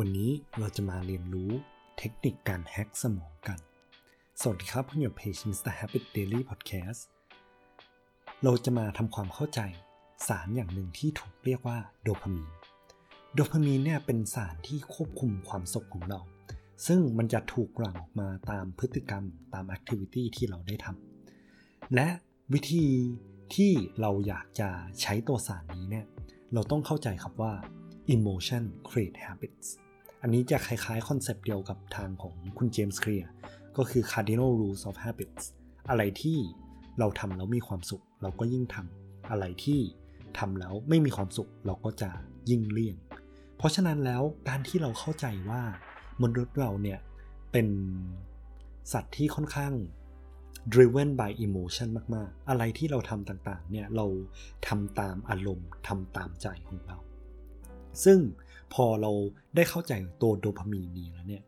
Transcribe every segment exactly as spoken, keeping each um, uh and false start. วันนี้เราจะมาเรียนรู้เทคนิคการแฮกสมองกันสวัสดีครับผมอยู่เพจ Mister Habit Daily Podcast เราจะมาทำความเข้าใจสารอย่างหนึ่งที่ถูกเรียกว่าโดพามีนโดพามีนเนี่ยเป็นสารที่ควบคุมความสุขของเราซึ่งมันจะถูกหลั่งออกมาตามพฤติกรรมตามแอคทิวิตี้ที่เราได้ทำและวิธีที่เราอยากจะใช้ตัวสารนี้เนี่ยเราต้องเข้าใจครับว่า emotion create habits อันนี้จะคล้ายๆคอนเซปต์เดียวกับทางของคุณเจมส์เคลียร์ก็คือ cardinal rules of habits อะไรที่เราทำแล้วมีความสุขเราก็ยิ่งทำอะไรที่ทำแล้วไม่มีความสุขเราก็จะยิ่งเลี่ยงเพราะฉะนั้นแล้วการที่เราเข้าใจว่ามนุษย์เราเนี่ยเป็นสัตว์ที่ค่อนข้าง driven by emotion มากๆอะไรที่เราทำต่างๆเนี่ยเราทำตามอารมณ์ทำตามใจของเราซึ่งพอเราได้เข้าใจตัวโดพามีนนี้แล้วเนี่ย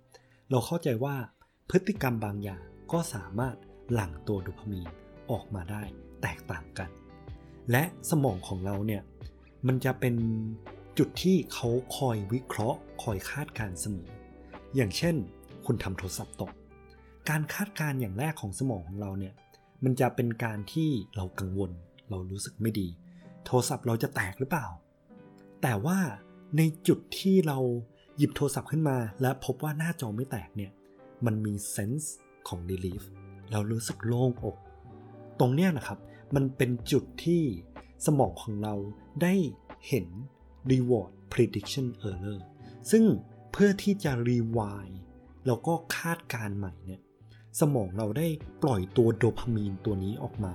เราเข้าใจว่าพฤติกรรมบางอย่างก็สามารถหลั่งตัวโดพามีนออกมาได้แตกต่างกันและสมองของเราเนี่ยมันจะเป็นจุดที่เขาคอยวิเคราะห์คอยคาดการณ์เสมออย่างเช่นคุณทำโทรศัพท์ตกการคาดการณ์อย่างแรกของสมองของเราเนี่ยมันจะเป็นการที่เรากังวลเรารู้สึกไม่ดีโทรศัพท์เราจะแตกหรือเปล่าแต่ว่าในจุดที่เราหยิบโทรศัพท์ขึ้นมาและพบว่าหน้าจอไม่แตกเนี่ยมันมีเซนส์ของ relief เรารู้สึกโล่งอกตรงเนี้ยนะครับมันเป็นจุดที่สมองของเราได้เห็น reward prediction error ซึ่งเพื่อที่จะ rewind แล้วก็คาดการณ์ใหม่เนี่ยสมองเราได้ปล่อยตัวโดพามีนตัวนี้ออกมา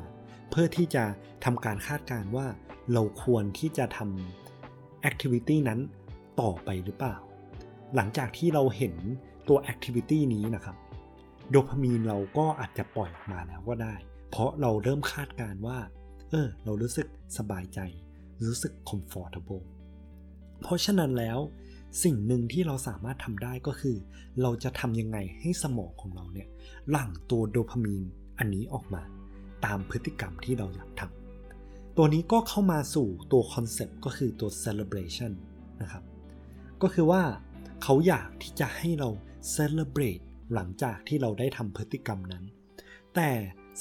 เพื่อที่จะทำการคาดการณ์ว่าเราควรที่จะทำ activity นั้นต่อไปหรือเปล่าหลังจากที่เราเห็นตัว activity นี้นะครับโดพามีนเราก็อาจจะปล่อยออกมาแล้วก็ได้เพราะเราเริ่มคาดการณ์ว่าเออเรารู้สึกสบายใจรู้สึก comfortable เพราะฉะนั้นแล้วสิ่งหนึ่งที่เราสามารถทำได้ก็คือเราจะทำยังไงให้สมองของเราเนี่ยหลั่งตัวโดพามีนอันนี้ออกมาตามพฤติกรรมที่เราอยากทำตัวนี้ก็เข้ามาสู่ตัวคอนเซปต์ก็คือตัว celebration นะครับก็คือว่าเขาอยากที่จะให้เรา celebrate หลังจากที่เราได้ทำพฤติกรรมนั้นแต่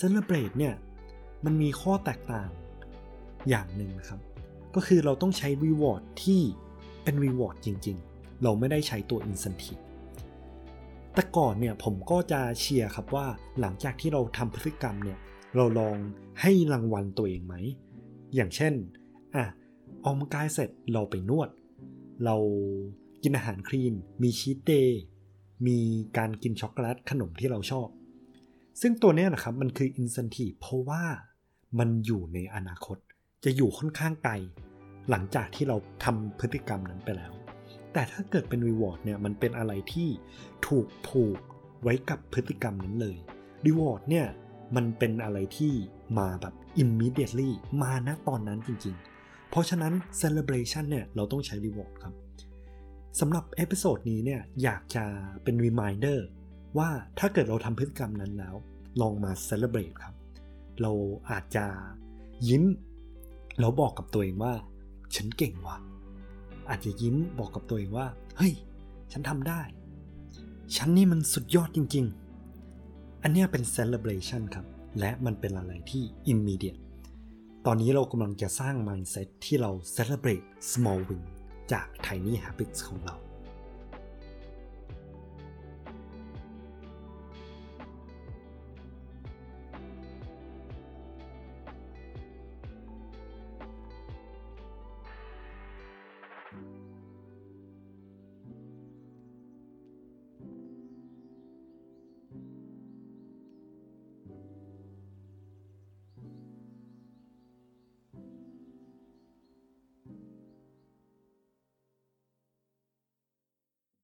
celebrate เนี่ยมันมีข้อแตกต่างอย่างหนึ่งนะครับก็คือเราต้องใช้ reward ที่เป็น reward จริงๆเราไม่ได้ใช้ตัว incentive แต่ก่อนเนี่ยผมก็จะเชียร์ครับว่าหลังจากที่เราทำพฤติกรรมเนี่ยเราลองให้รางวัลตัวเองไหมอย่างเช่นอ่ะออกกำลังกายเสร็จเราไปนวดเรากินอาหารคลีนมีชีทเดย์มีการกินช็อกโกแลตขนมที่เราชอบซึ่งตัวนี้นะครับมันคือ incentive เพราะว่ามันอยู่ในอนาคตจะอยู่ค่อนข้างไกลหลังจากที่เราทำพฤติกรรมนั้นไปแล้วแต่ถ้าเกิดเป็น reward เนี่ยมันเป็นอะไรที่ถูกผูกไว้กับพฤติกรรมนั้นเลย reward เนี่ยมันเป็นอะไรที่มาแบบ immediately มาณตอนนั้นจริงๆเพราะฉะนั้น celebration เนี่ยเราต้องใช้ reward ครับสำหรับเอพิโซดนี้เนี่ยอยากจะเป็น reminder ว่าถ้าเกิดเราทำพฤติกรรมนั้นแล้วลองมา celebrate ครับเราอาจจะยิ้มแล้วบอกกับตัวเองว่าฉันเก่งว่ะอาจจะยิ้มบอกกับตัวเองว่าเฮ้ยฉันทำได้ฉันนี่มันสุดยอดจริงๆอันเนี้ยเป็น celebration ครับและมันเป็นอะไรที่ immediate ตอนนี้เรากำลังจะสร้าง mindset ที่เรา celebrate small win จาก tiny habits ของเรา